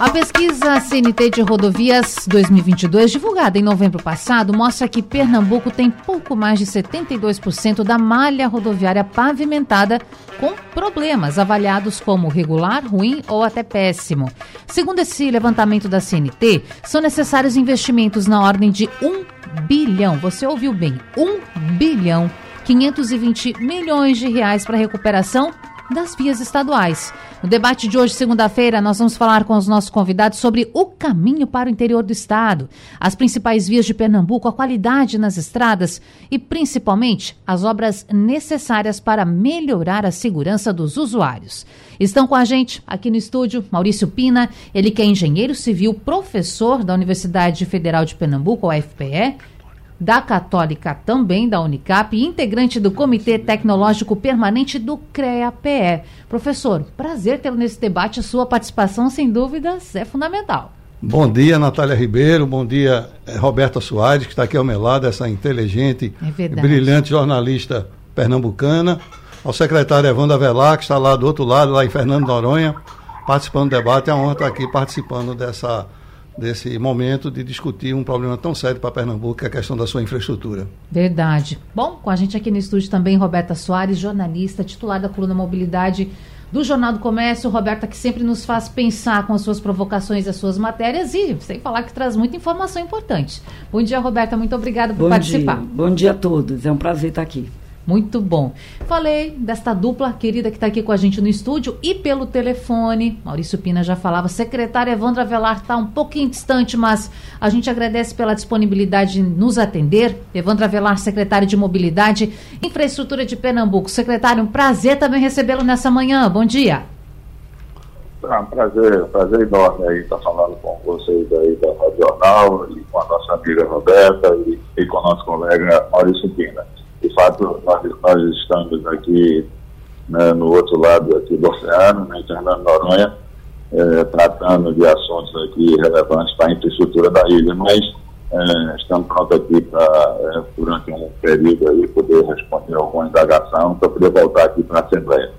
A pesquisa CNT de rodovias 2022, divulgada em novembro passado, mostra que Pernambuco tem pouco mais de 72% da malha rodoviária pavimentada com problemas avaliados como regular, ruim ou até péssimo. Segundo esse levantamento da CNT, são necessários investimentos na ordem de 1 bilhão, você ouviu bem, 1 bilhão, 520 milhões de reais para a recuperação das vias estaduais. No debate de hoje, segunda-feira, nós vamos falar com os nossos convidados sobre o caminho para o interior do estado, as principais vias de Pernambuco, a qualidade nas estradas e, principalmente, as obras necessárias para melhorar a segurança dos usuários. Estão com a gente aqui no estúdio Maurício Pina, ele que é engenheiro civil, professor da Universidade Federal de Pernambuco, UFPE, da Católica também, da Unicap, e integrante do Comitê Tecnológico Permanente do CREAPE. Professor, prazer tê-lo nesse debate, a sua participação, sem dúvidas, é fundamental. Bom dia, Natália Ribeiro, bom dia, Roberta Soares, que está aqui ao meu lado, essa inteligente e brilhante jornalista pernambucana, ao secretário Evandro Avelar, que está lá do outro lado, lá em Fernando de Noronha, participando do debate. É uma honra estar aqui participando desse momento de discutir um problema tão sério para Pernambuco, que é a questão da sua infraestrutura. Verdade. Bom, com a gente aqui no estúdio também, Roberta Soares, jornalista, titular da coluna Mobilidade do Jornal do Comércio. Roberta, que sempre nos faz pensar com as suas provocações, as suas matérias, e sem falar que traz muita informação importante. Bom dia, Roberta, muito obrigada por participar. Bom dia a todos, é um prazer estar aqui. Muito bom. Falei desta dupla querida que está aqui com a gente no estúdio e pelo telefone. Maurício Pina já falava, secretário Evandro Avelar está um pouquinho distante, mas a gente agradece pela disponibilidade de nos atender. Evandro Avelar, secretário de Mobilidade e Infraestrutura de Pernambuco. Secretário, um prazer também recebê-lo nessa manhã. Bom dia. Prazer enorme aí estar falando com vocês aí da Rádio Jornal e com a nossa amiga Roberta e com o nosso colega Maurício Pina. De fato, nós estamos aqui, né, no outro lado aqui do oceano, né, em Fernando de Noronha, tratando de assuntos aqui relevantes para a infraestrutura da ilha, mas estamos prontos aqui para, durante um período, aí, poder responder alguma indagação, para poder voltar aqui para a Assembleia.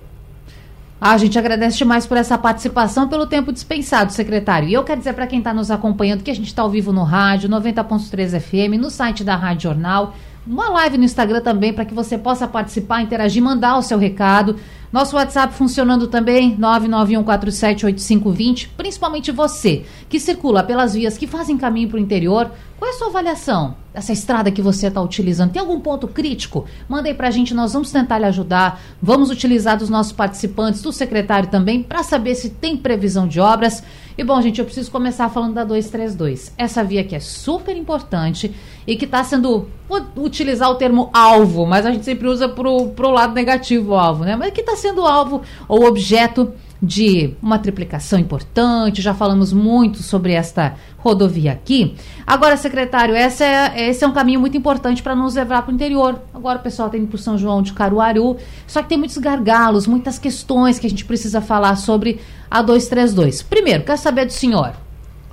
A gente agradece demais por essa participação, pelo tempo dispensado, secretário. E eu quero dizer para quem está nos acompanhando que a gente está ao vivo no rádio, 90.3 FM, no site da Rádio Jornal, uma live no Instagram também, para que você possa participar, interagir, mandar o seu recado. Nosso WhatsApp funcionando também, 991478520. Principalmente você, que circula pelas vias que fazem caminho para o interior, qual é a sua avaliação dessa estrada que você está utilizando? Tem algum ponto crítico? Manda aí para a gente, nós vamos tentar lhe ajudar. Vamos utilizar dos nossos participantes, do secretário também, para saber se tem previsão de obras. E bom, gente, eu preciso começar falando da 232. Essa via que é super importante e que está sendo, vou utilizar o termo alvo, mas a gente sempre usa para o lado negativo o alvo, né? Mas que está sendo alvo ou objeto de uma triplicação importante, já falamos muito sobre esta rodovia aqui. Agora, secretário, esse é um caminho muito importante para nos levar para o interior. Agora o pessoal está indo para o São João de Caruaru, só que tem muitos gargalos, muitas questões que a gente precisa falar sobre a 232. Primeiro, quero saber do senhor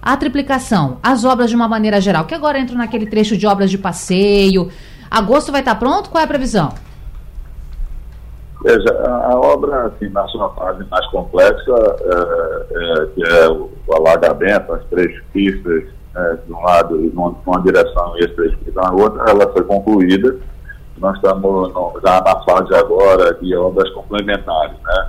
a triplicação, as obras de uma maneira geral, que agora entram naquele trecho de obras de passeio. Agosto vai estar pronto? Qual é a previsão? Veja, a obra, assim, na sua fase mais complexa, que é o alagamento, as três pistas de um lado e numa direção e as três pistas na outra, ela foi concluída. Nós estamos já na fase agora de obras complementares, né?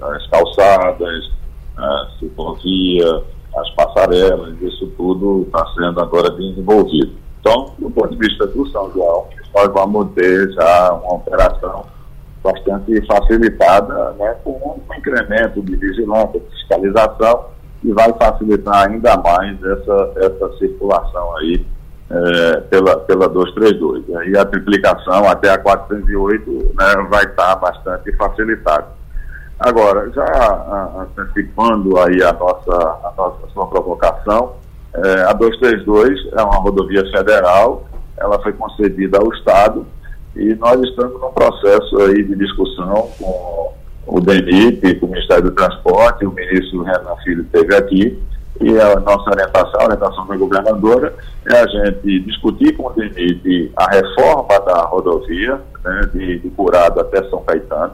As calçadas, a ciclovia, as passarelas, isso tudo está sendo agora desenvolvido. Então, do ponto de vista do São João, nós vamos ter já uma operação bastante facilitada, né, com um incremento de vigilância, de fiscalização, e vai facilitar ainda mais essa circulação aí pela 232. E a triplicação até a 408, né, vai estar bastante facilitada. Agora, já antecipando aí a sua provocação, a 232 é uma rodovia federal, ela foi concedida ao Estado e nós estamos num processo aí de discussão com o DNIT, o Ministério do Transporte, o ministro Renan Filho esteve aqui, e a nossa orientação, a orientação da governadora, é a gente discutir com o DNIT a reforma da rodovia, né, de Curado até São Caetano,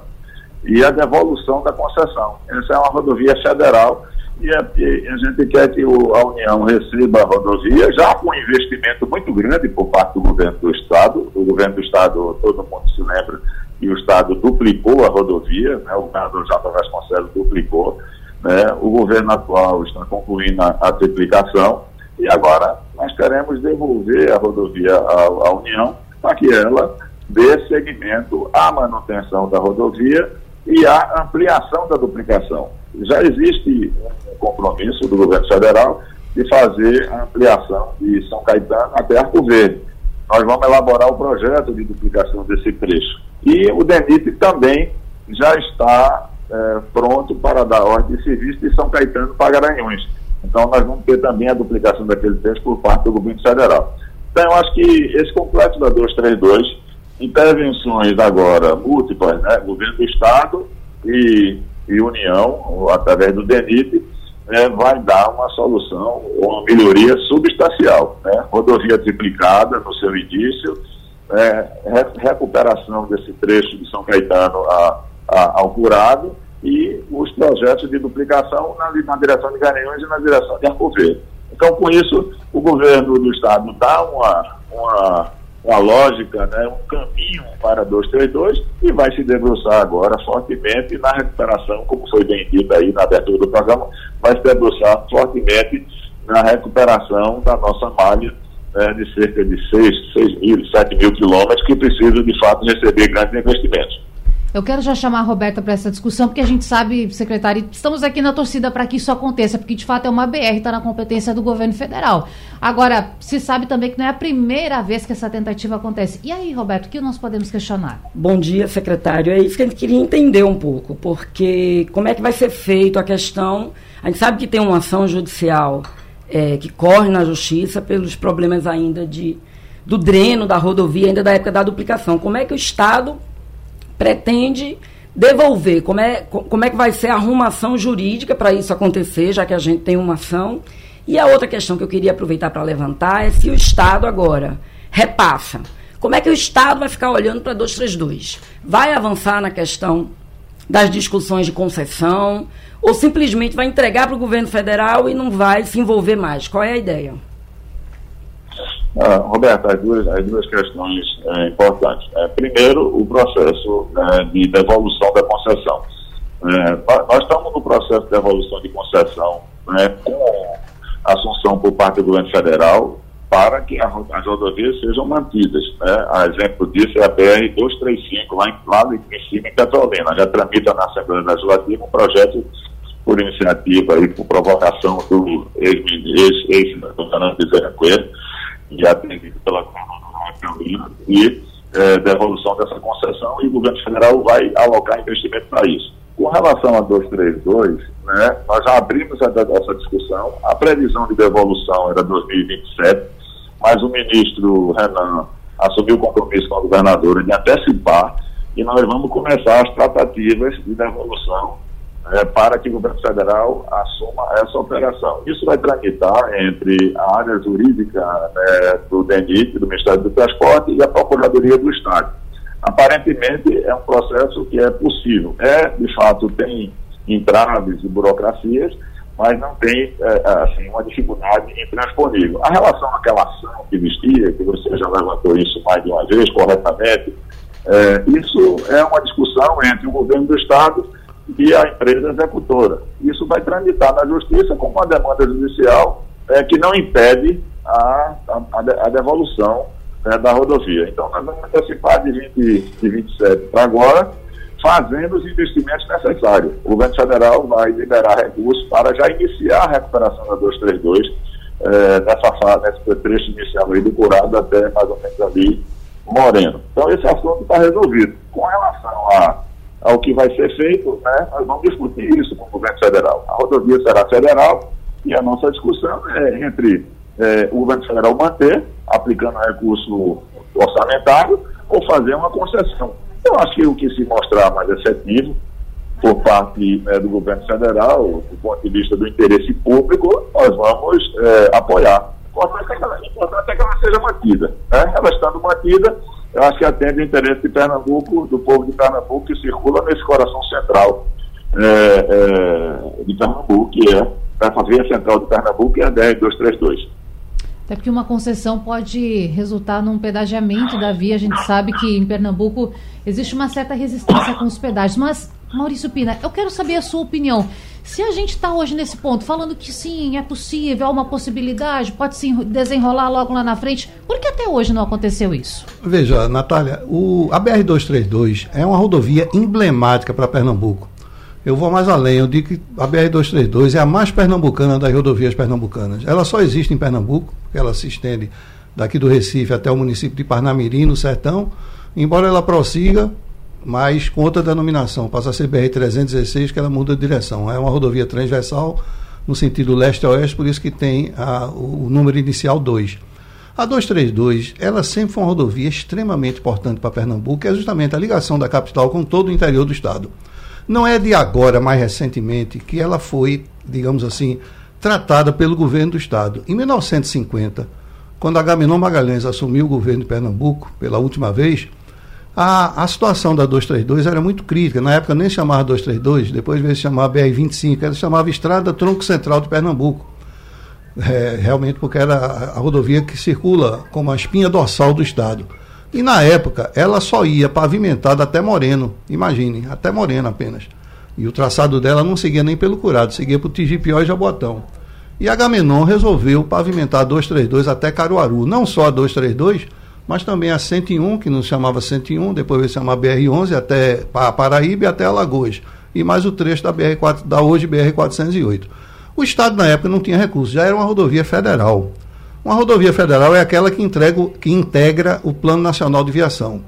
e a devolução da concessão. Essa é uma rodovia federal, e a gente quer que a União receba a rodovia, já com um investimento muito grande por parte do governo do Estado. O governo do Estado, todo mundo se lembra, que o Estado duplicou a rodovia, né, o governador J. Vasconcelos duplicou, né, o governo atual está concluindo a triplicação, e agora nós queremos devolver a rodovia à União para que ela dê seguimento à manutenção da rodovia e à ampliação da duplicação. Já existe um compromisso do governo federal de fazer a ampliação de São Caetano até Arco Verde. Nós vamos elaborar o projeto de duplicação desse trecho. E o DENIT também já está pronto para dar ordem de serviço de São Caetano para Garanhuns. Então nós vamos ter também a duplicação daquele trecho por parte do governo federal. Então eu acho que esse complexo da 232, intervenções agora múltiplas, né, governo do Estado e União, através do DENIT, vai dar uma solução, uma melhoria substancial, né? Rodovia triplicada no seu início, recuperação desse trecho de São Caetano ao Curado, e os projetos de duplicação na direção de Garanhuns e na direção de Arco Verde. Então, com isso, o governo do Estado dá uma lógica, né, um caminho para 232, e vai se debruçar agora fortemente na recuperação, como foi bem dito aí na abertura do programa, vai se debruçar fortemente na recuperação da nossa malha, né, de cerca de 6 mil, 7 mil quilômetros, que precisa de fato receber grandes investimentos. Eu quero já chamar a Roberta para essa discussão, porque a gente sabe, secretário, estamos aqui na torcida para que isso aconteça, porque de fato é uma BR, está na competência do governo federal. Agora, se sabe também que não é a primeira vez que essa tentativa acontece. E aí, Roberto, o que nós podemos questionar? Bom dia, secretário. É isso que a gente queria entender um pouco, porque como é que vai ser feito a questão... A gente sabe que tem uma ação judicial que corre na justiça pelos problemas ainda do dreno da rodovia, ainda da época da duplicação. Como é que o Estado... pretende devolver? Como é que vai ser a arrumação jurídica para isso acontecer, já que a gente tem uma ação? E a outra questão que eu queria aproveitar para levantar é se o Estado agora repassa. Como é que o Estado vai ficar olhando para 232? Vai avançar na questão das discussões de concessão ou simplesmente vai entregar para o governo federal e não vai se envolver mais? Qual é a ideia? Roberto, as duas questões importantes. Primeiro, o processo de devolução da concessão. Nós estamos no processo de devolução de concessão, com assunção por parte do governo federal para que as rodovias sejam mantidas. A exemplo disso é a BR-235, lá em cima, em Petrolina. Já tramita na Assembleia Legislativa um projeto por iniciativa e por provocação do ex-ministro Fernando de Noronha, já atendido pela Câmara, e devolução dessa concessão, e o governo federal vai alocar investimento para isso. Com relação a 232, nós já abrimos essa discussão, a previsão de devolução era 2027, mas o ministro Renan assumiu o compromisso com a governadora de antecipar, e nós vamos começar as tratativas de devolução para que o governo federal assuma essa operação. Isso vai tramitar entre a área jurídica do DENIT, do Ministério do Transporte, e a Procuradoria do Estado. Aparentemente é um processo que é possível. De fato, tem entraves e burocracias, mas não tem uma dificuldade intransponível. A relação àquela ação que existia, que você já levantou isso mais de uma vez corretamente, isso é uma discussão entre o governo do Estado e a empresa executora. Isso vai tramitar na justiça com uma demanda judicial que não impede a devolução da rodovia. Então, nós vamos antecipar de 27 para agora, fazendo os investimentos necessários. O governo federal vai liberar recursos para já iniciar a recuperação da 232, nesse trecho inicial aí do Curado até mais ou menos ali Moreno. Então, esse assunto está resolvido. Com relação ao que vai ser feito, nós vamos discutir isso com o governo federal. A rodovia será federal e a nossa discussão é entre o governo federal manter, aplicando recurso orçamentário, ou fazer uma concessão. Eu acho que o que se mostrar mais efetivo por parte do governo federal, do ponto de vista do interesse público, nós vamos apoiar. O importante é que ela seja mantida, né? Ela estando mantida, eu acho que atende o interesse de Pernambuco, do povo de Pernambuco que circula nesse coração central de Pernambuco, que é a favela central de Pernambuco, que é a 10.232. Até porque uma concessão pode resultar num pedagiamento da via. A gente sabe que em Pernambuco existe uma certa resistência com os pedágios. Mas, Maurício Pina, eu quero saber a sua opinião. Se a gente está hoje nesse ponto, falando que sim, é possível, há uma possibilidade, pode se desenrolar logo lá na frente, por que até hoje não aconteceu isso? Veja, Natália, a BR-232 é uma rodovia emblemática para Pernambuco. Eu vou mais além, eu digo que a BR-232 é a mais pernambucana das rodovias pernambucanas. Ela só existe em Pernambuco, porque ela se estende daqui do Recife até o município de Parnamirim, no Sertão, embora ela prossiga, mas com outra denominação, passa a ser BR-316, que ela muda de direção. É uma rodovia transversal, no sentido leste-oeste, por isso que tem o número inicial 2. A 232, ela sempre foi uma rodovia extremamente importante para Pernambuco, que é justamente a ligação da capital com todo o interior do estado. Não é de agora, mais recentemente, que ela foi, digamos assim, tratada pelo governo do estado. Em 1950, quando Agamenon Magalhães assumiu o governo de Pernambuco pela última vez, a situação da 232 era muito crítica. Na época nem chamava 232, depois veio se chamar BR-25, ela se chamava Estrada Tronco Central de Pernambuco. Realmente porque era a rodovia que circula como a espinha dorsal do estado. E na época ela só ia pavimentada até Moreno, imaginem, até Moreno apenas. E o traçado dela não seguia nem pelo Curado, seguia para o Tijipió e Jaboatão. E Agamenon resolveu pavimentar a 232 até Caruaru, não só a 232, mas também a 101, que não se chamava 101, depois veio se chamar BR-11 até Paraíba e até Alagoas, e mais o trecho da hoje BR-408. O estado na época não tinha recursos, já era uma rodovia federal. Uma rodovia federal é aquela que integra o Plano Nacional de Viação,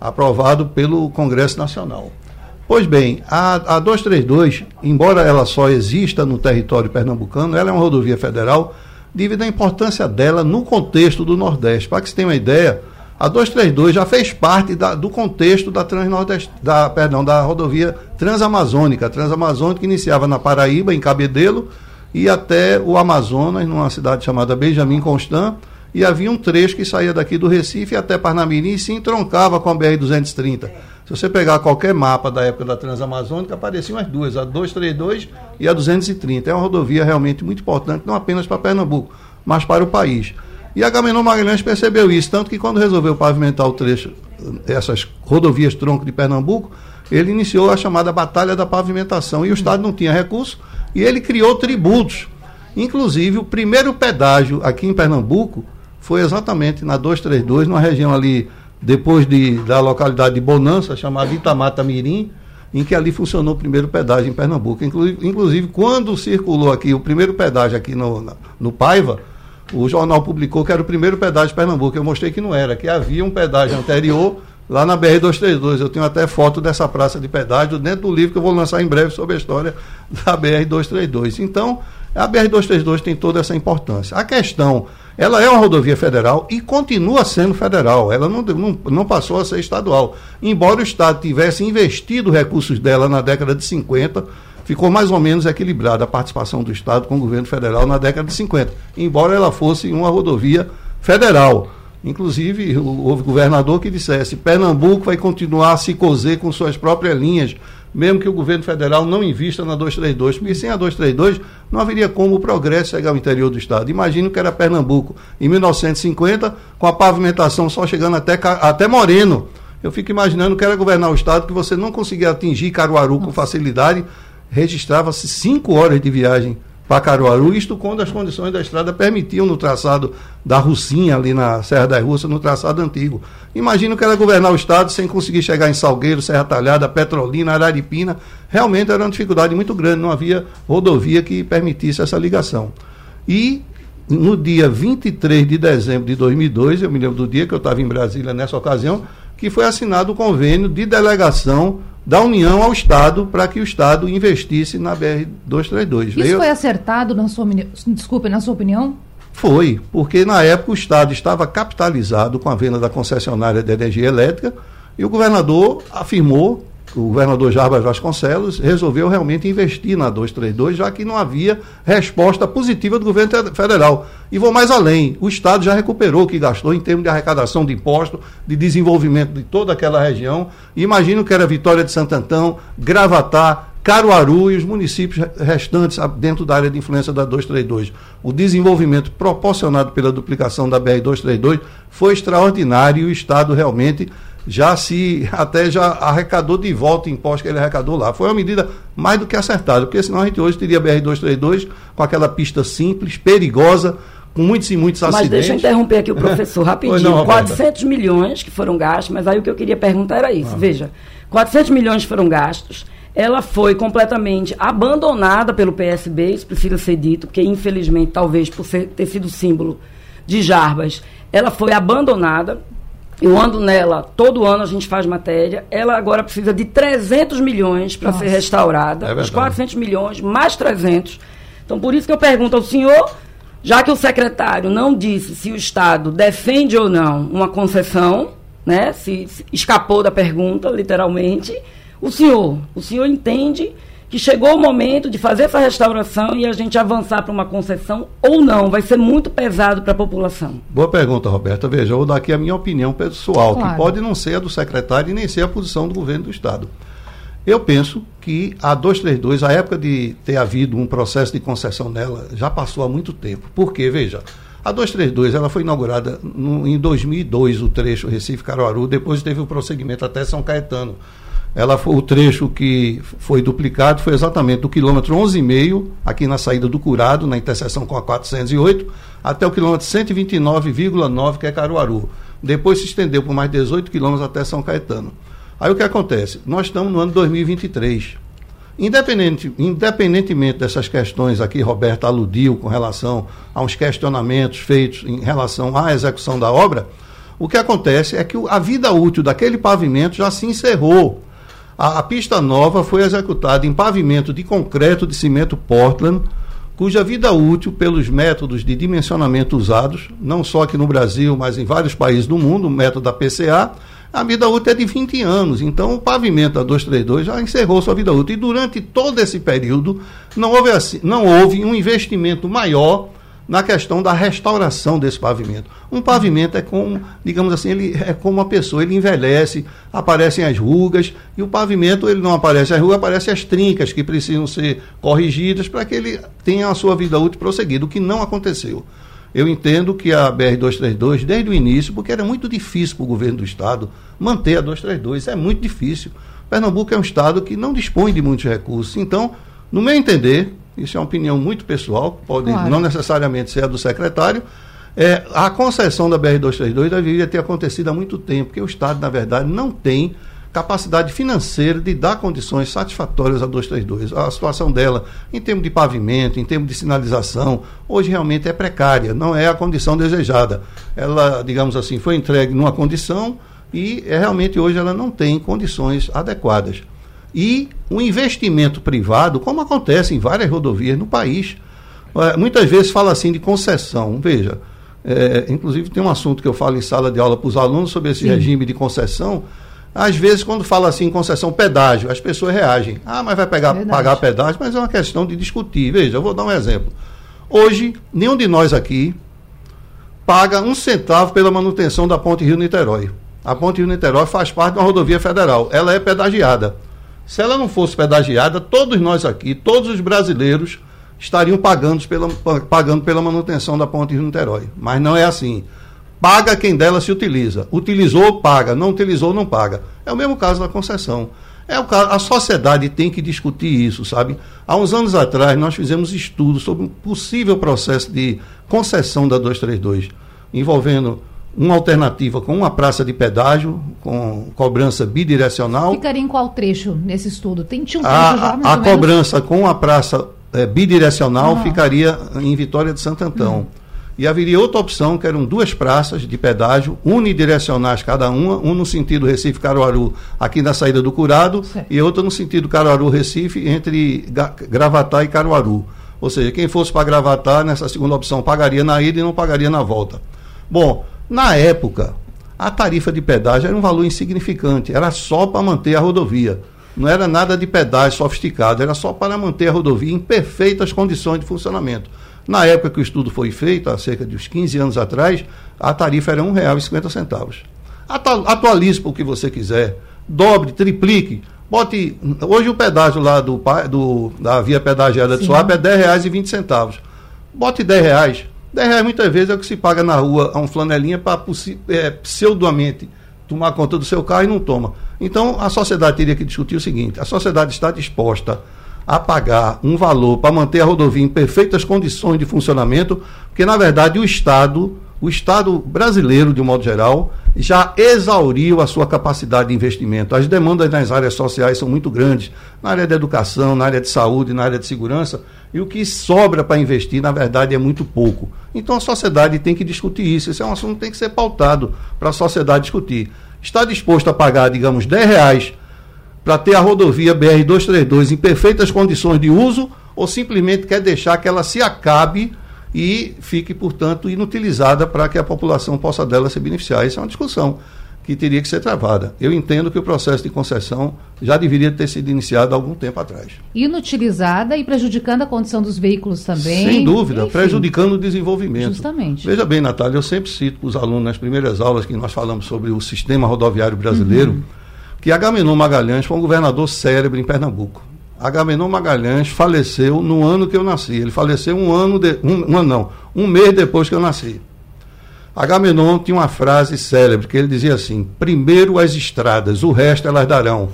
aprovado pelo Congresso Nacional. Pois bem, a 232, embora ela só exista no território pernambucano, ela é uma rodovia federal devido à importância dela no contexto do Nordeste. Para que se tenha uma ideia, a 232 já fez parte do contexto da rodovia transamazônica. A transamazônica iniciava na Paraíba, em Cabedelo, e até o Amazonas, numa cidade chamada Benjamin Constant, e havia um trecho que saía daqui do Recife até Parnamirim e se entroncava com a BR-230. Se você pegar qualquer mapa da época da Transamazônica, apareciam as duas, a 232 e a 230. É uma rodovia realmente muito importante, não apenas para Pernambuco, mas para o país. E Agamenon Magalhães percebeu isso, tanto que quando resolveu pavimentar o trecho, essas rodovias tronco de Pernambuco, ele iniciou a chamada Batalha da Pavimentação, e o estado não tinha recurso, e ele criou tributos. Inclusive, o primeiro pedágio aqui em Pernambuco foi exatamente na 232, numa região ali, depois da localidade de Bonança, chamada Itamata Mirim, em que ali funcionou o primeiro pedágio em Pernambuco. Inclusive, quando circulou aqui o primeiro pedágio aqui no Paiva, o jornal publicou que era o primeiro pedágio de Pernambuco. Eu mostrei que não era, que havia um pedágio anterior lá na BR-232, eu tenho até foto dessa praça de pedágio dentro do livro que eu vou lançar em breve sobre a história da BR-232. Então, a BR-232 tem toda essa importância. A questão, ela é uma rodovia federal e continua sendo federal, ela não passou a ser estadual. Embora o estado tivesse investido recursos dela na década de 50, ficou mais ou menos equilibrada a participação do estado com o governo federal na década de 50, embora ela fosse uma rodovia federal. Inclusive, houve governador que dissesse: Pernambuco vai continuar a se coser com suas próprias linhas, mesmo que o governo federal não invista na 232, porque sem a 232 não haveria como o progresso chegar ao interior do estado. Imagino que era Pernambuco em 1950, com a pavimentação só chegando até Moreno. Eu fico imaginando que era governar o estado que você não conseguia atingir Caruaru com facilidade, registrava-se 5 horas de viagem para Caruaru, isto quando as condições da estrada permitiam no traçado da Russinha, ali na Serra das Russas, no traçado antigo. Imagino que era governar o estado sem conseguir chegar em Salgueiro, Serra Talhada, Petrolina, Araripina. Realmente era uma dificuldade muito grande, não havia rodovia que permitisse essa ligação. E no dia 23 de dezembro de 2002, eu me lembro do dia que eu estava em Brasília nessa ocasião, que foi assinado o convênio de delegação da União ao estado, para que o estado investisse na BR-232. Isso foi acertado, na sua opinião? Foi, porque na época o estado estava capitalizado com a venda da concessionária de energia elétrica, e o governador afirmou o governador Jarbas Vasconcelos resolveu realmente investir na 232, já que não havia resposta positiva do governo federal. E vou mais além, o Estado já recuperou o que gastou em termos de arrecadação de impostos, de desenvolvimento de toda aquela região. E imagino que era Vitória de Santo Antão, Gravatá, Caruaru e os municípios restantes dentro da área de influência da 232. O desenvolvimento proporcionado pela duplicação da BR-232 foi extraordinário e o Estado realmente já arrecadou de volta o imposto que ele arrecadou lá. Foi uma medida mais do que acertada, porque senão a gente hoje teria a BR-232 com aquela pista simples, perigosa, com muitos e muitos acidentes. Mas deixa eu interromper aqui o professor rapidinho. Não, 400 milhões que foram gastos, mas aí o que eu queria perguntar era isso. Veja, 400 milhões foram gastos, ela foi completamente abandonada pelo PSB, isso precisa ser dito, porque infelizmente, talvez por ter sido símbolo de Jarbas, ela foi abandonada. Eu ando nela, todo ano a gente faz matéria. Ela agora precisa de 300 milhões para ser restaurada. Os 400 milhões, mais 300. Então, por isso que eu pergunto ao senhor, já que o secretário não disse se o Estado defende ou não uma concessão, né, se escapou da pergunta, literalmente, o senhor entende que chegou o momento de fazer essa restauração e a gente avançar para uma concessão ou não? Vai ser muito pesado para a população. Boa pergunta, Roberta. Veja, eu vou dar aqui a minha opinião pessoal, claro, que pode não ser a do secretário e nem ser a posição do governo do Estado. Eu penso que a 232, a época de ter havido um processo de concessão nela, já passou há muito tempo. Porque, veja, a 232 ela foi inaugurada em 2002, o trecho Recife-Caruaru, depois teve o prosseguimento até São Caetano. O trecho que foi duplicado foi exatamente do quilômetro 11,5, aqui na saída do Curado, na interseção com a 408, até o quilômetro 129,9, que é Caruaru. Depois se estendeu por mais 18 quilômetros até São Caetano. Aí o que acontece? Nós estamos no ano 2023. Independentemente dessas questões aqui, Roberta aludiu com relação a uns questionamentos feitos em relação à execução da obra, o que acontece é que a vida útil daquele pavimento já se encerrou. A pista nova foi executada em pavimento de concreto de cimento Portland, cuja vida útil, pelos métodos de dimensionamento usados, não só aqui no Brasil, mas em vários países do mundo, o método da PCA, a vida útil é de 20 anos. Então, o pavimento da 232 já encerrou sua vida útil. E durante todo esse período, não houve um investimento maior na questão da restauração desse pavimento. Um pavimento é como, digamos assim, ele é como uma pessoa, ele envelhece, aparecem as rugas, e o pavimento, ele não aparece as rugas, aparecem as trincas que precisam ser corrigidas para que ele tenha a sua vida útil prosseguida, o que não aconteceu. Eu entendo que a BR-232, desde o início, porque era muito difícil para o governo do Estado manter a 232, é muito difícil. Pernambuco é um Estado que não dispõe de muitos recursos, então, no meu entender, isso é uma opinião muito pessoal, pode não necessariamente ser a do secretário, a concessão da BR-232 deveria ter acontecido há muito tempo, porque o Estado, na verdade, não tem capacidade financeira de dar condições satisfatórias à 232. A situação dela, em termos de pavimento, em termos de sinalização, hoje realmente é precária, não é a condição desejada. Ela, digamos assim, foi entregue numa condição e realmente hoje ela não tem condições adequadas. E o investimento privado, como acontece em várias rodovias no país, muitas vezes fala assim de concessão. Veja, inclusive tem um assunto que eu falo em sala de aula para os alunos sobre esse regime de concessão. Às vezes, quando fala assim em concessão pedágio, as pessoas reagem. Ah, mas vai pagar pedágio, mas é uma questão de discutir. Veja, eu vou dar um exemplo. Hoje, nenhum de nós aqui paga um centavo pela manutenção da Ponte Rio-Niterói. A Ponte Rio-Niterói faz parte de uma rodovia federal. Ela é pedagiada. Se ela não fosse pedagiada, todos nós aqui, todos os brasileiros, estariam pagando pela manutenção da Ponte Rio-Niterói. Mas não é assim. Paga quem dela se utiliza. Utilizou, paga. Não utilizou, não paga. É o mesmo caso da concessão. A sociedade tem que discutir isso, sabe? Há uns anos atrás, nós fizemos estudos sobre um possível processo de concessão da 232, envolvendo uma alternativa com uma praça de pedágio, com cobrança bidirecional. Ficaria em qual trecho nesse estudo? Tinha um trecho já, mas a cobrança com a praça bidirecional ficaria em Vitória de Santo Antão. E haveria outra opção, que eram duas praças de pedágio, unidirecionais cada uma, um no sentido Recife-Caruaru, aqui na saída do Curado, certo, e outra no sentido Caruaru-Recife, entre Gravatá e Caruaru. Ou seja, quem fosse para Gravatá, nessa segunda opção, pagaria na ida e não pagaria na volta. Bom, na época, a tarifa de pedágio era um valor insignificante, era só para manter a rodovia. não era nada de pedais sofisticados, era só para manter a rodovia em perfeitas condições de funcionamento. Na época que o estudo foi feito, há cerca de uns 15 anos atrás, a tarifa era R$ 1,50. Atualize para o que você quiser, dobre, triplique, bote... Hoje o pedágio lá da via pedagiada de Suape é R$ 10,20. Bote R$ 10,00. R$ 10,00 muitas vezes é o que se paga na rua a um flanelinha para pseudoamente tomar conta do seu carro e não toma. Então a sociedade teria que discutir o seguinte: a sociedade está disposta a pagar um valor para manter a rodovia em perfeitas condições de funcionamento, porque na verdade o Estado brasileiro, de um modo geral, já exauriu a sua capacidade de investimento. As demandas nas áreas sociais são muito grandes, na área da educação, na área de saúde, na área de segurança, e o que sobra para investir, na verdade, é muito pouco. Então a sociedade tem que discutir isso. Esse é um assunto que tem que ser pautado para a sociedade discutir. Está disposto a pagar, digamos, R$ 10,00 para ter a rodovia BR-232 em perfeitas condições de uso, ou simplesmente quer deixar que ela se acabe e fique, portanto, inutilizada para que a população possa dela se beneficiar? Essa é uma discussão que teria que ser travada. Eu entendo que o processo de concessão já deveria ter sido iniciado há algum tempo atrás. Inutilizada e prejudicando a condição dos veículos também. Sem dúvida, enfim, prejudicando o desenvolvimento. Justamente. Veja bem, Natália, eu sempre cito para os alunos, nas primeiras aulas que nós falamos sobre o sistema rodoviário brasileiro, que Agamenon Magalhães foi um governador cérebro em Pernambuco. Agamenon Magalhães faleceu no ano que eu nasci. Ele faleceu um mês depois que eu nasci. Agamenon tinha uma frase célebre, que ele dizia assim: primeiro as estradas, o resto elas darão.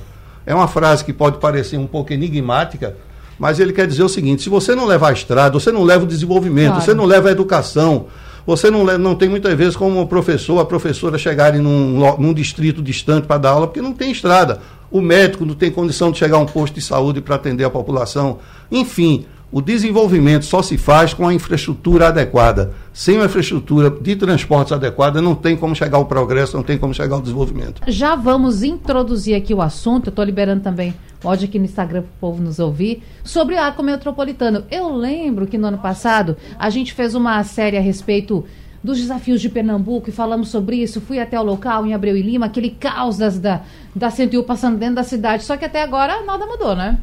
É uma frase que pode parecer um pouco enigmática, mas ele quer dizer o seguinte: se você não levar a estrada, você não leva o desenvolvimento, claro, você não leva a educação, você não tem muitas vezes como o professor, a professora chegarem num distrito distante para dar aula, porque não tem estrada. O médico não tem condição de chegar a um posto de saúde para atender a população. Enfim, o desenvolvimento só se faz com a infraestrutura adequada. Sem uma infraestrutura de transportes adequada, não tem como chegar ao progresso, não tem como chegar ao desenvolvimento. Já vamos introduzir aqui o assunto, eu estou liberando também hoje aqui no Instagram para o povo nos ouvir, sobre o arco metropolitano. Eu lembro que no ano passado a gente fez uma série a respeito dos desafios de Pernambuco e falamos sobre isso, fui até o local em Abreu e Lima, aquele caos da 101 passando dentro da cidade, só que até agora nada mudou, né?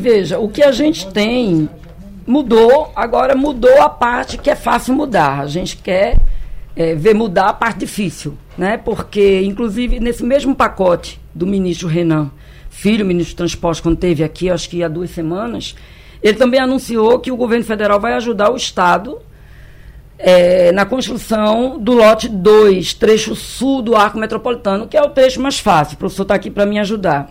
Veja, o que a gente tem mudou, agora mudou a parte que é fácil mudar. A gente quer ver mudar a parte difícil, né? Porque, inclusive, nesse mesmo pacote do ministro Renan Filho, ministro do Transporte, quando esteve aqui, acho que há 2 semanas, ele também anunciou que o governo federal vai ajudar o Estado na construção do lote 2, trecho sul do Arco Metropolitano, que é o trecho mais fácil. O professor está aqui para me ajudar.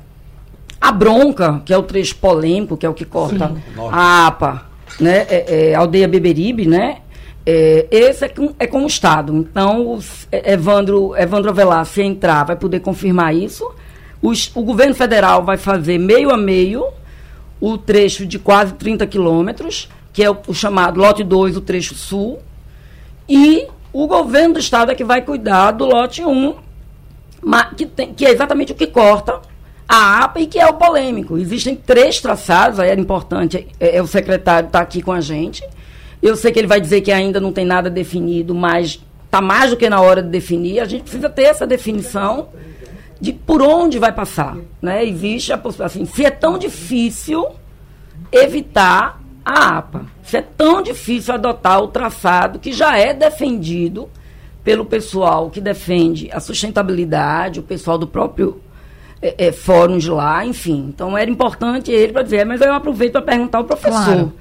A Bronca, que é o trecho polêmico, que é o que corta a APA, né? Aldeia-Beberibe, né? Esse é como o Estado. Então, Evandro Avelar, se entrar, vai poder confirmar isso. O governo federal vai fazer meio a meio o trecho de quase 30 quilômetros, que é o chamado lote 2, o trecho sul. E o governo do Estado é que vai cuidar do lote 1, que é exatamente o que corta a APA e que é o polêmico. Existem 3 traçados, aí era importante, o secretário está aqui com a gente. Eu sei que ele vai dizer que ainda não tem nada definido, mas está mais do que na hora de definir. A gente precisa ter essa definição de por onde vai passar, né? Existe a possibilidade, assim, se é tão difícil evitar a APA, se é tão difícil adotar o traçado que já é defendido pelo pessoal que defende a sustentabilidade, o pessoal do próprio fórum de lá, enfim. Então era importante ele para dizer, mas eu aproveito para perguntar ao professor. Claro.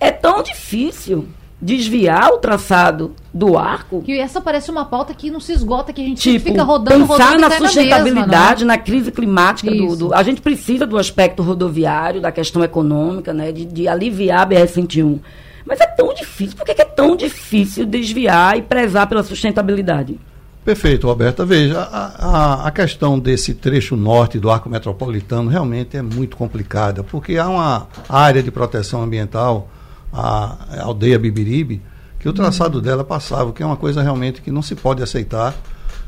É tão difícil desviar o traçado do arco. E essa parece uma pauta que não se esgota, que a gente fica rodando. Pensar na sustentabilidade, na crise climática. A gente precisa do aspecto rodoviário, da questão econômica, né, de aliviar a BR-101. Mas é tão difícil. Por que é tão difícil desviar e prezar pela sustentabilidade? Perfeito, Roberta. Veja, a questão desse trecho norte do Arco Metropolitano realmente é muito complicada, porque há uma área de proteção ambiental, a Aldeia-Beberibe, que o traçado dela passava, que é uma coisa realmente que não se pode aceitar.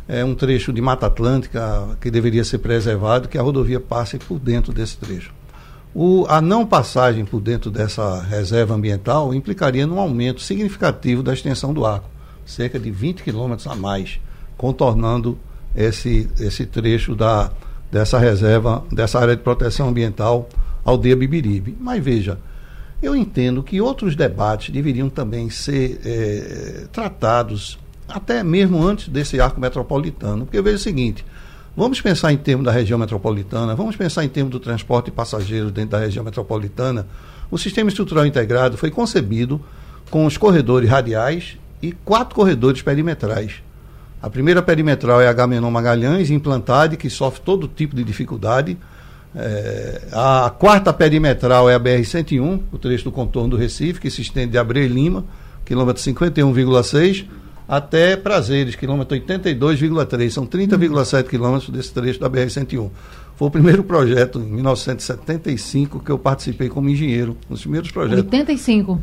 É um trecho de Mata Atlântica que deveria ser preservado, que a rodovia passe por dentro desse trecho. A não passagem por dentro dessa reserva ambiental implicaria num aumento significativo da extensão do arco, cerca de 20 quilômetros a mais, contornando esse trecho dessa reserva, dessa área de proteção ambiental Aldeia-Beberibe. Mas veja, eu entendo que outros debates deveriam também ser tratados até mesmo antes desse arco metropolitano, porque eu vejo o seguinte: vamos pensar em termos da região metropolitana, vamos pensar em termos do transporte de passageiros dentro da região metropolitana. O sistema estrutural integrado foi concebido com os corredores radiais e 4 corredores perimetrais. A primeira perimetral é a Agamenon Magalhães, implantada, que sofre todo tipo de dificuldade. A 4ª perimetral é a BR-101, o trecho do contorno do Recife, que se estende de Abreu e Lima, quilômetro 51,6, até Prazeres, quilômetro 82,3. São 30,7 quilômetros desse trecho da BR-101. Foi o primeiro projeto, em 1975, que eu participei como engenheiro. Os primeiros projetos. 75.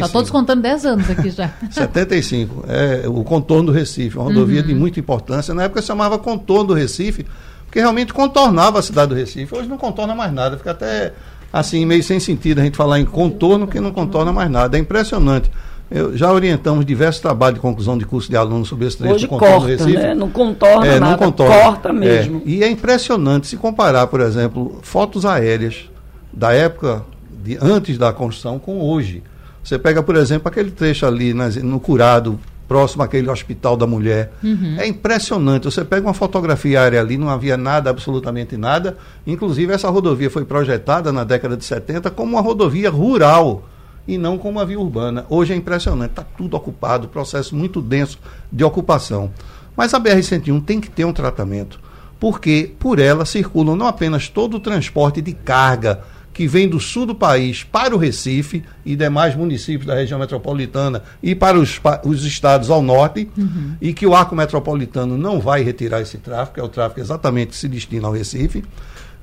Tá todos contando 10 anos aqui já. 75. É o contorno do Recife, uma rodovia de muita importância. Na época se chamava contorno do Recife, porque realmente contornava a cidade do Recife. Hoje não contorna mais nada. Fica até assim, meio sem sentido a gente falar em contorno, que não contorna mais nada. É impressionante. Já orientamos diversos trabalhos de conclusão de curso de alunos sobre esse trecho de contorno do Recife. Né? Não contorna nada, não contorna. Corta mesmo. E é impressionante se comparar, por exemplo, fotos aéreas da época antes da construção com hoje. Você pega, por exemplo, aquele trecho ali no Curado, próximo àquele Hospital da Mulher. É impressionante. Você pega uma fotografia aérea ali, não havia nada, absolutamente nada. Inclusive, essa rodovia foi projetada na década de 70 como uma rodovia rural e não como uma via urbana. Hoje é impressionante, está tudo ocupado, processo muito denso de ocupação. Mas a BR-101 tem que ter um tratamento, porque por ela circulam não apenas todo o transporte de carga que vem do sul do país para o Recife e demais municípios da região metropolitana e para os estados ao norte, e que o arco metropolitano não vai retirar esse tráfego, é o tráfego exatamente que se destina ao Recife.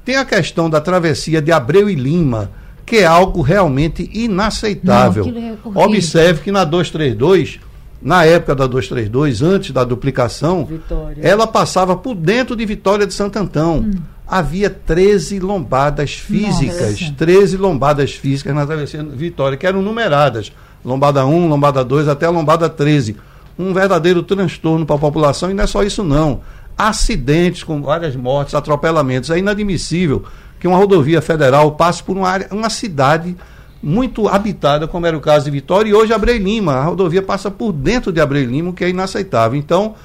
Tem a questão da travessia de Abreu e Lima, que é algo realmente inaceitável. Observe que na 232, na época da 232, antes da duplicação, ela passava por dentro de Vitória de Santo Antão. Havia 13 lombadas físicas, 13 lombadas físicas na travessia de Vitória, que eram numeradas, lombada 1, lombada 2, até a lombada 13. Um verdadeiro transtorno para a população, e não é só isso não. Acidentes com várias mortes, atropelamentos. É inadmissível que uma rodovia federal passe por uma cidade muito habitada, como era o caso de Vitória, e hoje Abreu e Lima. A rodovia passa por dentro de Abreu e Lima, o que é inaceitável. Então,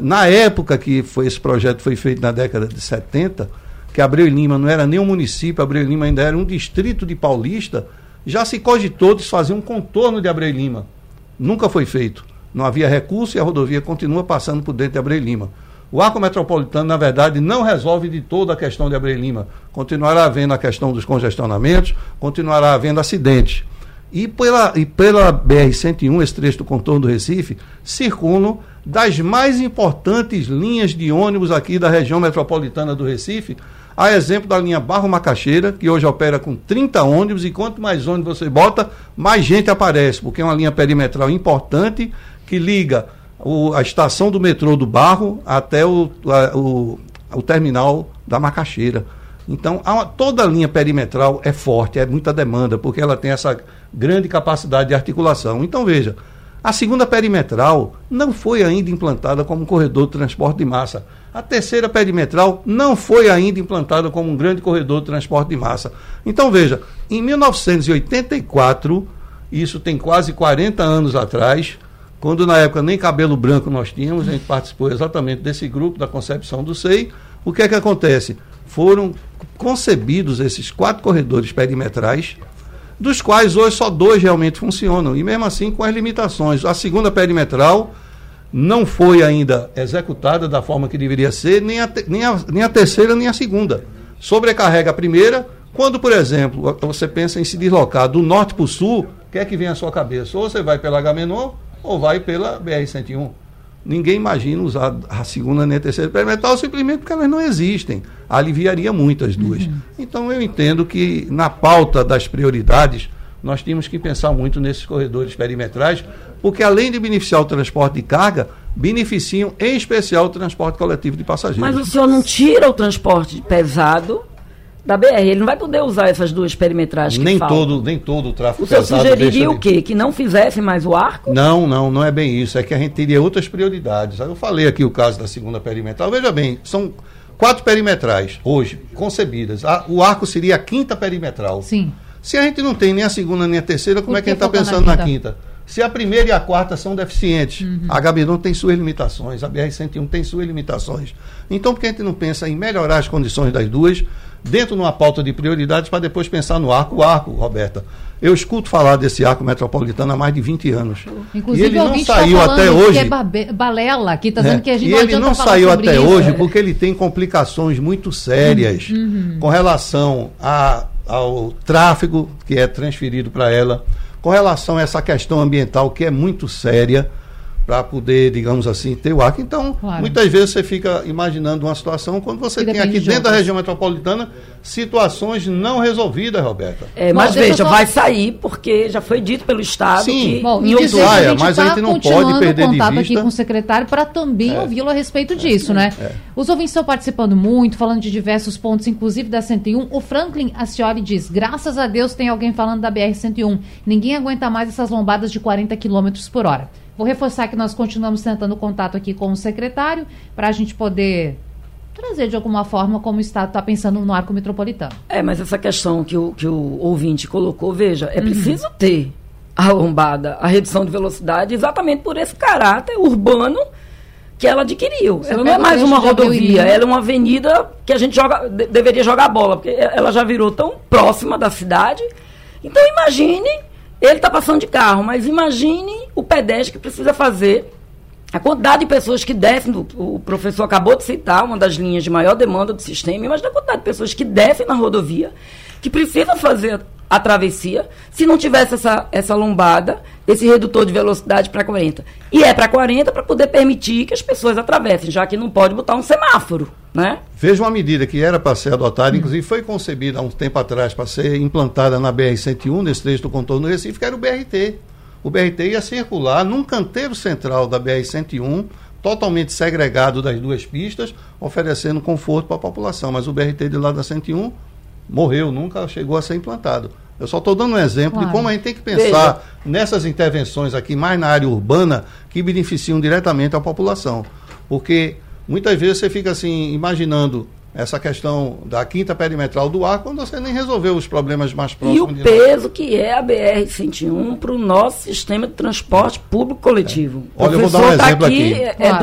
na época que esse projeto foi feito, na década de 70, que Abreu e Lima não era nem um município, Abreu e Lima ainda era um distrito de Paulista, já se cogitou de fazer um contorno de Abreu e Lima. Nunca foi feito. Não havia recurso e a rodovia continua passando por dentro de Abreu e Lima. O arco metropolitano, na verdade, não resolve de toda a questão de Abreu e Lima. Continuará havendo a questão dos congestionamentos, continuará havendo acidentes. E pela BR-101, esse trecho do contorno do Recife, circulam das mais importantes linhas de ônibus aqui da região metropolitana do Recife, a exemplo da linha Barro-Macaxeira, que hoje opera com 30 ônibus, e quanto mais ônibus você bota, mais gente aparece, porque é uma linha perimetral importante que liga a estação do metrô do Barro até o terminal da Macaxeira. Então, toda a linha perimetral é forte, é muita demanda, porque ela tem essa grande capacidade de articulação. Então, veja, a segunda perimetral não foi ainda implantada como um corredor de transporte de massa. A terceira perimetral não foi ainda implantada como um grande corredor de transporte de massa. Então, veja, em 1984, isso tem quase 40 anos atrás, quando na época nem cabelo branco nós tínhamos, a gente participou exatamente desse grupo, da concepção do SEI, o que é que acontece? Foram concebidos esses 4 corredores perimetrais, dos quais hoje só 2 realmente funcionam, e mesmo assim com as limitações. A segunda perimetral não foi ainda executada da forma que deveria ser, nem a terceira, nem a segunda. Sobrecarrega a primeira. Quando, por exemplo, você pensa em se deslocar do norte para o sul, o que é que vem à sua cabeça? Ou você vai pela Agamenon, ou vai pela BR-101. Ninguém imagina usar a segunda nem a terceira perimetral, simplesmente porque elas não existem. Aliviaria muito as duas. Então, eu entendo que, na pauta das prioridades, nós temos que pensar muito nesses corredores perimetrais, porque, além de beneficiar o transporte de carga, beneficiam, em especial, o transporte coletivo de passageiros. Mas o senhor não tira o transporte pesado da BR, ele não vai poder usar essas duas perimetrais que faltam. Nem todo o tráfego pesado. O senhor sugeriria o quê? Que não fizesse mais o arco? Não é bem isso. É que a gente teria outras prioridades. Eu falei aqui o caso da segunda perimetral. Veja bem, são 4 perimetrais, hoje, concebidas. O arco seria a 5ª perimetral. Sim. Se a gente não tem nem a 2ª nem a 3ª, como é que a gente está pensando na 5ª? Se a 1ª e a 4ª são deficientes, a Agamenon tem suas limitações, a BR-101 tem suas limitações. Então, por que a gente não pensa em melhorar as condições das duas, dentro de uma pauta de prioridades, para depois pensar no arco? O arco, Roberta, eu escuto falar desse arco metropolitano há mais de 20 anos. Inclusive, e ele não saiu até hoje. É balela aqui, está dizendo que a gente não adianta falar sobre isso. E ele não saiu até hoje porque ele tem complicações muito sérias com relação ao tráfego que é transferido para ela, com relação a essa questão ambiental que é muito séria para poder, digamos assim, ter o arco. Então, muitas vezes você fica imaginando uma situação quando você tem aqui dentro da região metropolitana situações não resolvidas, Roberta. Mas veja, vai sair, porque já foi dito pelo Estado. Sim, que... Bom, em Ushuaia, mas a gente não pode perder de vista. Contato aqui com o secretário para também ouvi-lo a respeito disso, né? Os ouvintes estão participando muito, falando de diversos pontos, inclusive da 101. O Franklin Ascioli diz, graças a Deus tem alguém falando da BR-101. Ninguém aguenta mais essas lombadas de 40 km por hora. Vou reforçar que nós continuamos tentando contato aqui com o secretário para a gente poder trazer de alguma forma como o Estado está pensando no arco metropolitano. Mas essa questão que o ouvinte colocou, veja, preciso ter a lombada, a redução de velocidade, exatamente por esse caráter urbano que ela adquiriu. Ela não é mais uma rodovia, ela é uma avenida que a gente deveria jogar bola, porque ela já virou tão próxima da cidade. Então imagine... Ele está passando de carro, mas imagine o pedestre que precisa fazer, a quantidade de pessoas que descem, o professor acabou de citar, uma das linhas de maior demanda do sistema, imagina a quantidade de pessoas que descem na rodovia, que precisam fazer a travessia, se não tivesse essa lombada, esse redutor de velocidade para 40. E é para 40 para poder permitir que as pessoas atravessem, já que não pode botar um semáforo, né? Veja uma medida que era para ser adotada, inclusive foi concebida há um tempo atrás para ser implantada na BR-101, nesse trecho do contorno do Recife, que era o BRT. O BRT ia circular num canteiro central da BR-101, totalmente segregado das duas pistas, oferecendo conforto para a população. Mas o BRT de lá da 101 morreu, nunca chegou a ser implantado. Eu só estou dando um exemplo de como a gente tem que pensar nessas intervenções aqui, mais na área urbana, que beneficiam diretamente a população. Porque muitas vezes você fica assim, imaginando essa questão da 5ª perimetral do ar, quando você nem resolveu os problemas mais próximos. E o peso que é a BR-101 para o nosso sistema de transporte público coletivo. Olha, eu vou dar um exemplo aqui.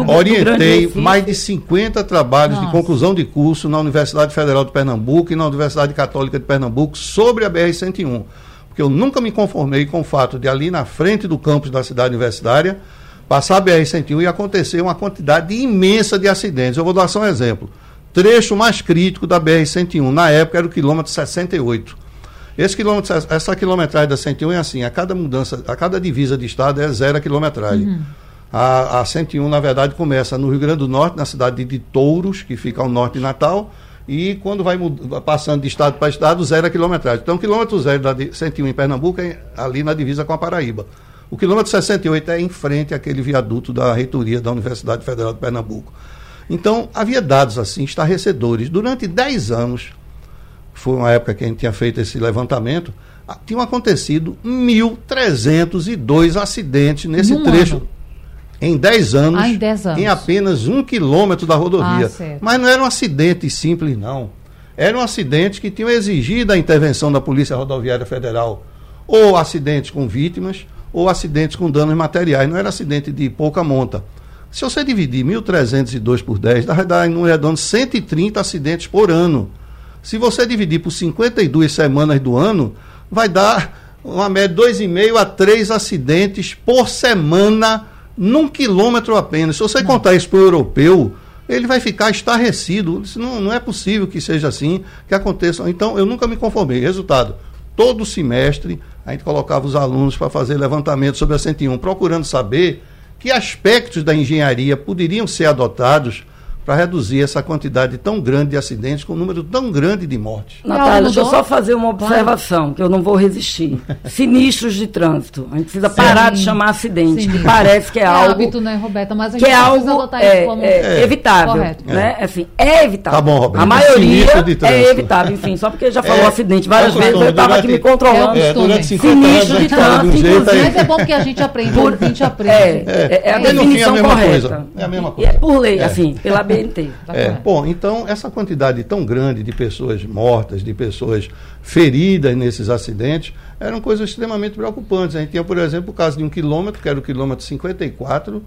Orientei mais de 50 trabalhos de conclusão de curso na Universidade Federal de Pernambuco e na Universidade Católica de Pernambuco sobre a BR-101. Porque eu nunca me conformei com o fato de ali na frente do campus da cidade universitária passar a BR-101 e acontecer uma quantidade imensa de acidentes. Eu vou dar só um exemplo. Trecho mais crítico da BR-101, na época era o quilômetro 68. Essa quilometragem da 101 é assim, a cada mudança, a cada divisa de estado é zero a quilometragem. A 101, na verdade, começa no Rio Grande do Norte, na cidade de Touros, que fica ao norte de Natal, e quando vai passando de estado para estado, zero a quilometragem. Então, o quilômetro zero da 101 em Pernambuco é ali na divisa com a Paraíba. O quilômetro 68 é em frente àquele viaduto da reitoria da Universidade Federal de Pernambuco. Então, havia dados assim, estarrecedores. Durante 10 anos, foi uma época que a gente tinha feito esse levantamento, tinham acontecido 1.302 acidentes nesse trecho. Em 10 anos, em apenas 1 quilômetro da rodovia. Mas não era um acidente simples, não. Era um acidente que tinha exigido a intervenção da Polícia Rodoviária Federal. Ou acidentes com vítimas, ou acidentes com danos materiais. Não era acidente de pouca monta. Se você dividir 1.302 por 10, dá em número redondo 130 acidentes por ano. Se você dividir por 52 semanas do ano, vai dar uma média de 2,5 a 3 acidentes por semana num quilômetro apenas. Se você contar isso para o europeu, ele vai ficar estarrecido. Não é possível que seja assim, que aconteça. Então, eu nunca me conformei. Resultado, todo semestre, a gente colocava os alunos para fazer levantamento sobre a 101, procurando saber... Que aspectos da engenharia poderiam ser adotados para reduzir essa quantidade tão grande de acidentes com um número tão grande de mortes? Natália, deixa eu só fazer uma observação, que eu não vou resistir. Sinistros de trânsito. A gente precisa parar de chamar acidente, que parece que é algo... hábito, né, Roberta? Mas a gente precisa adotar isso como... evitável. Correto. Né? Assim, é evitável. Tá bom, Roberta. A maioria é evitável. Enfim, só porque já falou acidente várias vezes, eu estava aqui me controlando. Durante 50 sinistro anos, de trânsito. Mas é bom porque a gente aprende. A definição correta. É a mesma coisa. É por lei, assim, pela BNT. Bom, então essa quantidade tão grande de pessoas mortas, de pessoas feridas nesses acidentes, eram coisas extremamente preocupantes. A gente tinha, por exemplo, o caso de um quilômetro, que era o quilômetro 54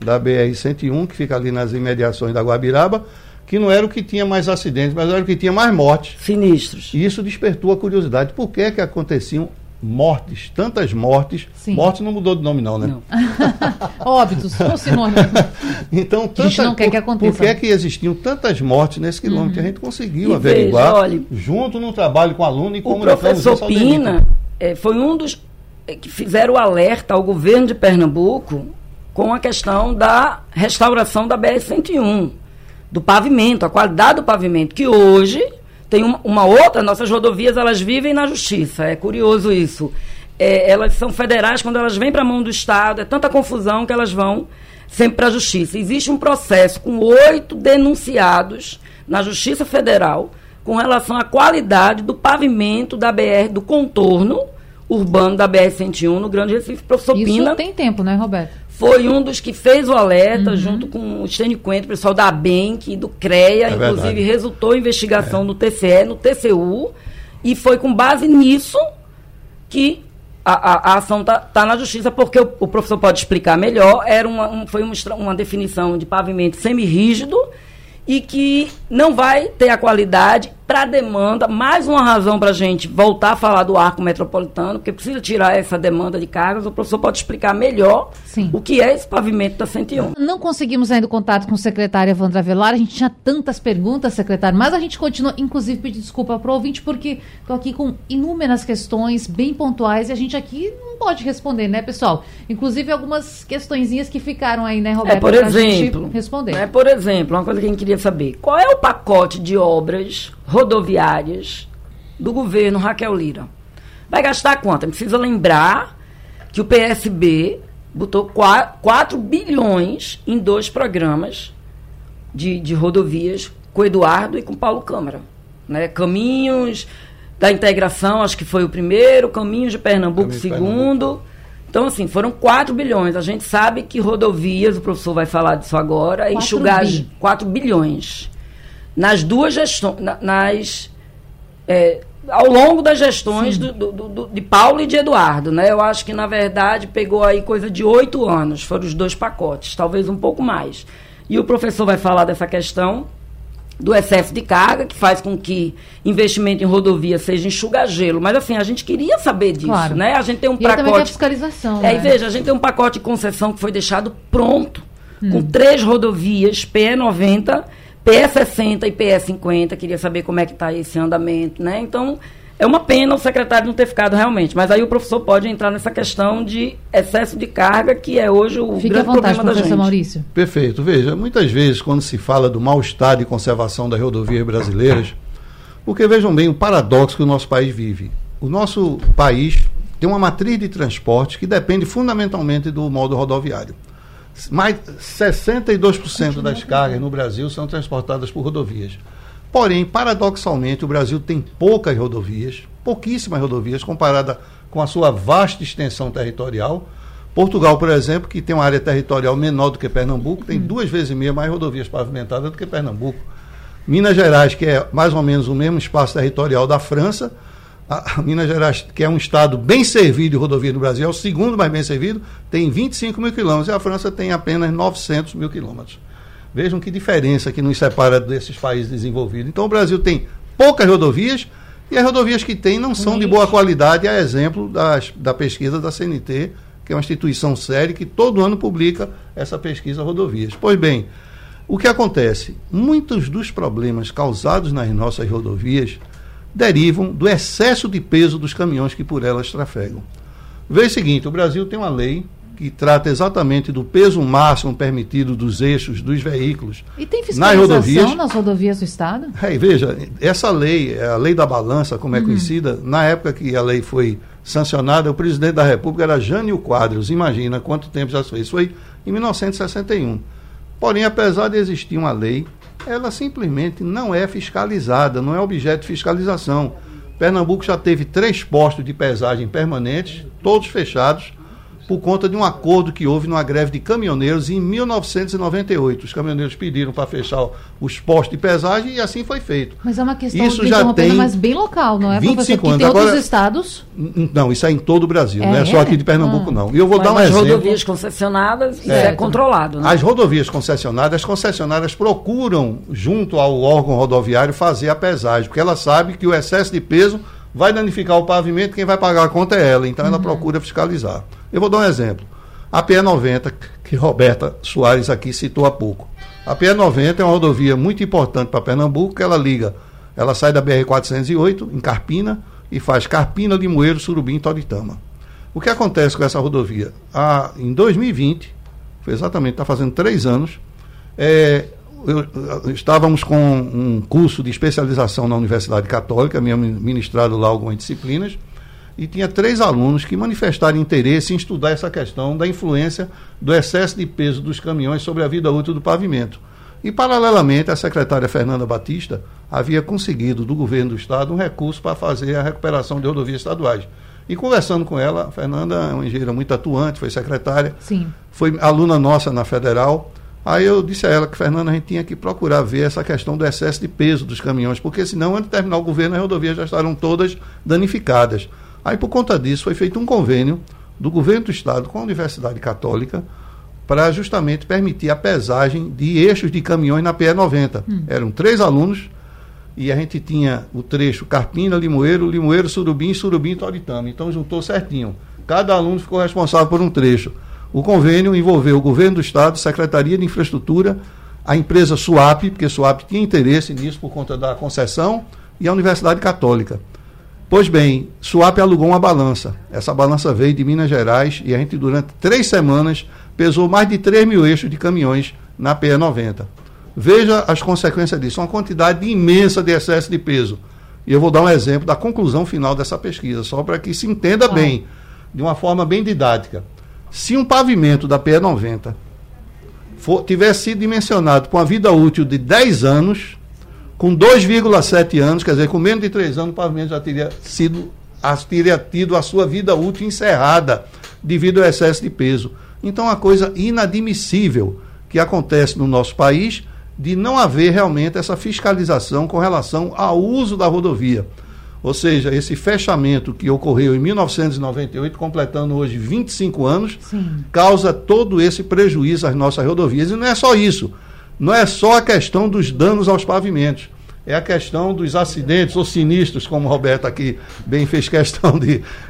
da BR-101, que fica ali nas imediações da Guabiraba, que não era o que tinha mais acidentes, mas era o que tinha mais mortes. Sinistros. E isso despertou a curiosidade. Por que que aconteciam mortes, tantas mortes? Sim. Mortes não mudou de nome não, né? Não. Óbito, se fosse nome. Então, a gente não quer que aconteça. Por que que existiam tantas mortes nesse quilômetro? Que a gente conseguiu averiguar, olha, junto num trabalho com aluno e comunicamos isso ao DNIT. O professor Pina foi um dos que fizeram o alerta ao governo de Pernambuco com a questão da restauração da BR-101, do pavimento, a qualidade do pavimento, que hoje tem uma outra, nossas rodovias, elas vivem na justiça, é curioso isso. Elas são federais, quando elas vêm para a mão do Estado, é tanta confusão que elas vão sempre para a justiça. Existe um processo com 8 denunciados na Justiça Federal com relação à qualidade do pavimento da BR, do contorno urbano da BR-101 no Grande Recife. Professor Pina, isso tem tempo, né, Roberto? Foi um dos que fez o alerta, junto com o Estênio Coentro, o pessoal da ABENC, do CREA, inclusive verdade. Resultou em investigação no TCE, no TCU, e foi com base nisso que a ação está na justiça, porque o professor pode explicar melhor, era foi uma definição de pavimento semirrígido e que não vai ter a qualidade para demanda, mais uma razão para a gente voltar a falar do arco metropolitano, porque precisa tirar essa demanda de cargas. O professor pode explicar melhor o que é esse pavimento da 101. Não conseguimos ainda contato com o secretário Evandro Avelar, a gente tinha tantas perguntas, secretário, mas a gente continua, inclusive, pedindo desculpa para o ouvinte, porque estou aqui com inúmeras questões bem pontuais e a gente aqui não pode responder, né, pessoal? Inclusive, algumas questõezinhas que ficaram aí, né, Roberto? Por exemplo, responder. Por exemplo, uma coisa que a gente queria saber, qual é o pacote de obras rodoviárias do governo Raquel Lira? Vai gastar quanto? Precisa lembrar que o PSB botou 4 bilhões em 2 programas de rodovias, com o Eduardo e com o Paulo Câmara, né? Caminhos da Integração, acho que foi o primeiro, Caminhos de Pernambuco, segundo. Pernambuco. Então, assim, foram 4 bilhões. A gente sabe que rodovias, o professor vai falar disso agora, 4 enxugar 4 bilhões. Nas duas gestões, ao longo das gestões de Paulo e de Eduardo, né? Eu acho que, na verdade, pegou aí coisa de 8 anos, foram os 2 pacotes, talvez um pouco mais. E o professor vai falar dessa questão do excesso de carga, que faz com que investimento em rodovia seja enxuga-gelo. Mas, assim, a gente queria saber disso, claro, né? A gente tem um pacote... E também tem a fiscalização, né? E veja, a gente tem um pacote de concessão que foi deixado pronto, com 3 rodovias, PE90... PE60 e PE50, queria saber como é que está esse andamento, né? Então, é uma pena o secretário não ter ficado realmente, mas aí o professor pode entrar nessa questão de excesso de carga, que é hoje o grande problema da gente. Maurício. Perfeito. Veja, muitas vezes quando se fala do mal-estar de conservação das rodovias brasileiras, porque vejam bem o paradoxo que o nosso país vive. O nosso país tem uma matriz de transporte que depende fundamentalmente do modo rodoviário. Mais 62% das cargas no Brasil são transportadas por rodovias. Porém, paradoxalmente, o Brasil tem poucas rodovias, pouquíssimas rodovias, comparada com a sua vasta extensão territorial. Portugal, por exemplo, que tem uma área territorial menor do que Pernambuco, tem 2,5 vezes mais rodovias pavimentadas do que Pernambuco. Minas Gerais, que é mais ou menos o mesmo espaço territorial da França, a Minas Gerais, que é um estado bem servido de rodovia do Brasil, é o segundo mais bem servido, tem 25 mil quilômetros, e a França tem apenas 900 mil quilômetros. Vejam que diferença que nos separa desses países desenvolvidos. Então, o Brasil tem poucas rodovias, e as rodovias que tem não são de boa qualidade, a exemplo da pesquisa da CNT, que é uma instituição séria, que todo ano publica essa pesquisa rodovias. Pois bem, o que acontece? Muitos dos problemas causados nas nossas rodovias derivam do excesso de peso dos caminhões que por elas trafegam. Veja o seguinte, o Brasil tem uma lei que trata exatamente do peso máximo permitido dos eixos dos veículos nas rodovias. E tem fiscalização nas rodovias do Estado? Veja, essa lei, a lei da balança, como é conhecida, na época que a lei foi sancionada, o presidente da República era Jânio Quadros. Imagina quanto tempo já foi. Isso foi em 1961. Porém, apesar de existir uma lei, ela simplesmente não é fiscalizada, não é objeto de fiscalização. Pernambuco já teve 3 postos de pesagem permanentes, todos fechados, por conta de um acordo que houve numa greve de caminhoneiros em 1998. Os caminhoneiros pediram para fechar os postos de pesagem e assim foi feito. Mas é uma questão mas bem local, não é? 25 anos. Tem outros estados? Não, isso é em todo o Brasil, não é só aqui de Pernambuco, não. E eu vou dar um exemplo. As rodovias concessionadas, isso é controlado, né? As rodovias concessionadas, as concessionárias procuram, junto ao órgão rodoviário, fazer a pesagem, porque ela sabe que o excesso de peso vai danificar o pavimento, quem vai pagar a conta é ela, então ela procura fiscalizar. Eu vou dar um exemplo. A PE90, que Roberta Soares aqui citou há pouco. A PE90 é uma rodovia muito importante para Pernambuco, ela sai da BR-408 em Carpina e faz Carpina, Limoeiro, Surubim e Toritama. O que acontece com essa rodovia? Em 2020, foi exatamente, está fazendo 3 anos, estávamos com um curso de especialização na Universidade Católica, mesmo ministrado lá algumas disciplinas, e tinha 3 alunos que manifestaram interesse em estudar essa questão da influência do excesso de peso dos caminhões sobre a vida útil do pavimento. E, paralelamente, a secretária Fernanda Batista havia conseguido do governo do Estado um recurso para fazer a recuperação de rodovias estaduais. E conversando com ela, a Fernanda é uma engenheira muito atuante, foi secretária, sim, foi aluna nossa na Federal. Aí eu disse a ela que, Fernanda, a gente tinha que procurar ver essa questão do excesso de peso dos caminhões, porque senão, antes de terminar o governo, as rodovias já estarão todas danificadas. Aí, por conta disso, foi feito um convênio do governo do Estado com a Universidade Católica para justamente permitir a pesagem de eixos de caminhões na PE90. Eram 3 alunos e a gente tinha o trecho Carpina, Limoeiro, Limoeiro, Surubim, Surubim e Toritama. Então, juntou certinho. Cada aluno ficou responsável por um trecho. O convênio envolveu o Governo do Estado, Secretaria de Infraestrutura, a empresa SUAP, porque SUAP tinha interesse nisso por conta da concessão, e a Universidade Católica. Pois bem, SUAP alugou uma balança. Essa balança veio de Minas Gerais e a gente, durante 3 semanas, pesou mais de 3 mil eixos de caminhões na PE90. Veja as consequências disso, uma quantidade imensa de excesso de peso. E eu vou dar um exemplo da conclusão final dessa pesquisa, só para que se entenda bem, de uma forma bem didática. Se um pavimento da PE90 tivesse sido dimensionado com a vida útil de 10 anos, com 2,7 anos, quer dizer, com menos de 3 anos, o pavimento já teria tido a sua vida útil encerrada devido ao excesso de peso. Então, é uma coisa inadmissível que acontece no nosso país de não haver realmente essa fiscalização com relação ao uso da rodovia. Ou seja, esse fechamento que ocorreu em 1998, completando hoje 25 anos, sim, causa todo esse prejuízo às nossas rodovias. E não é só isso, não é só a questão dos danos aos pavimentos, é a questão dos acidentes ou sinistros, como o Roberto aqui bem fez questão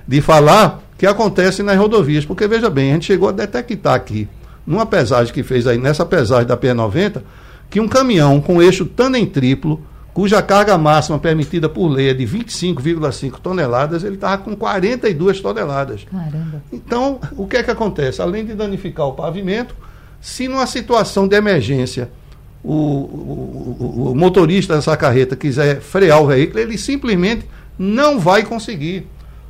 de falar, que acontecem nas rodovias. Porque, veja bem, a gente chegou a detectar aqui, numa pesagem que fez aí, nessa pesagem da PE90, que um caminhão com eixo tandem triplo, cuja carga máxima permitida por lei é de 25,5 toneladas, ele estava com 42 toneladas. Caramba. Então, o que é que acontece? Além de danificar o pavimento, se numa situação de emergência o motorista dessa carreta quiser frear o veículo, ele simplesmente não vai conseguir,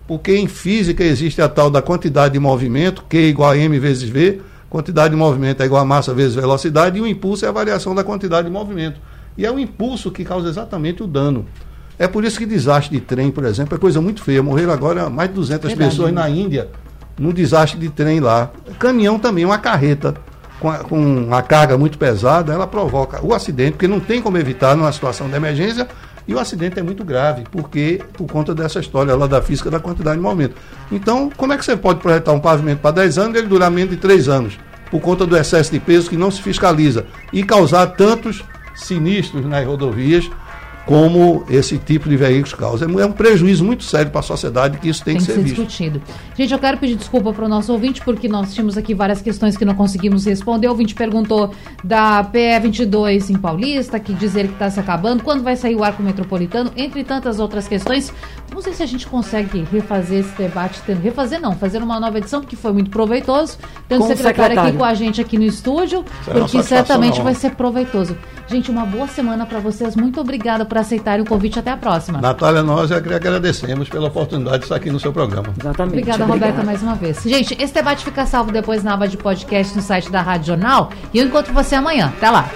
porque em física existe a tal da quantidade de movimento, Q igual a M vezes V, quantidade de movimento é igual a massa vezes velocidade, e o impulso é a variação da quantidade de movimento. E é o impulso que causa exatamente o dano. É por isso que desastre de trem, por exemplo, é coisa muito feia. Morreram agora mais de 200 pessoas na Índia, num desastre de trem lá. Caminhão também, uma carreta com a carga muito pesada, ela provoca o acidente, porque não tem como evitar numa situação de emergência, e o acidente é muito grave, porque por conta dessa história lá da física da quantidade de movimento. Então, como é que você pode projetar um pavimento para 10 anos e ele durar menos de 3 anos, por conta do excesso de peso que não se fiscaliza, e causar tantos sinistros nas rodovias como esse tipo de veículos causa? É um prejuízo muito sério para a sociedade, que isso tem que ser discutido. Gente, eu quero pedir desculpa para o nosso ouvinte, porque nós tínhamos aqui várias questões que não conseguimos responder. O ouvinte perguntou da PE22 em Paulista, que dizer que está se acabando, quando vai sair o arco metropolitano, entre tantas outras questões. Vamos ver se a gente consegue refazer esse debate, fazer uma nova edição, porque foi muito proveitoso. Tendo o secretário aqui com a gente aqui no estúdio, porque certamente vai ser proveitoso. Gente, uma boa semana para vocês. Muito obrigada por aceitarem o convite. Até a próxima. Natália, nós agradecemos pela oportunidade de estar aqui no seu programa. Exatamente. Obrigada, Roberta, mais uma vez. Gente, esse debate fica salvo depois na aba de podcast no site da Rádio Jornal. E eu encontro você amanhã. Até lá.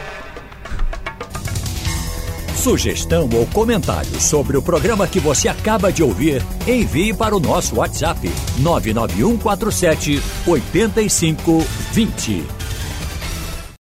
Sugestão ou comentário sobre o programa que você acaba de ouvir, envie para o nosso WhatsApp 99147 8520.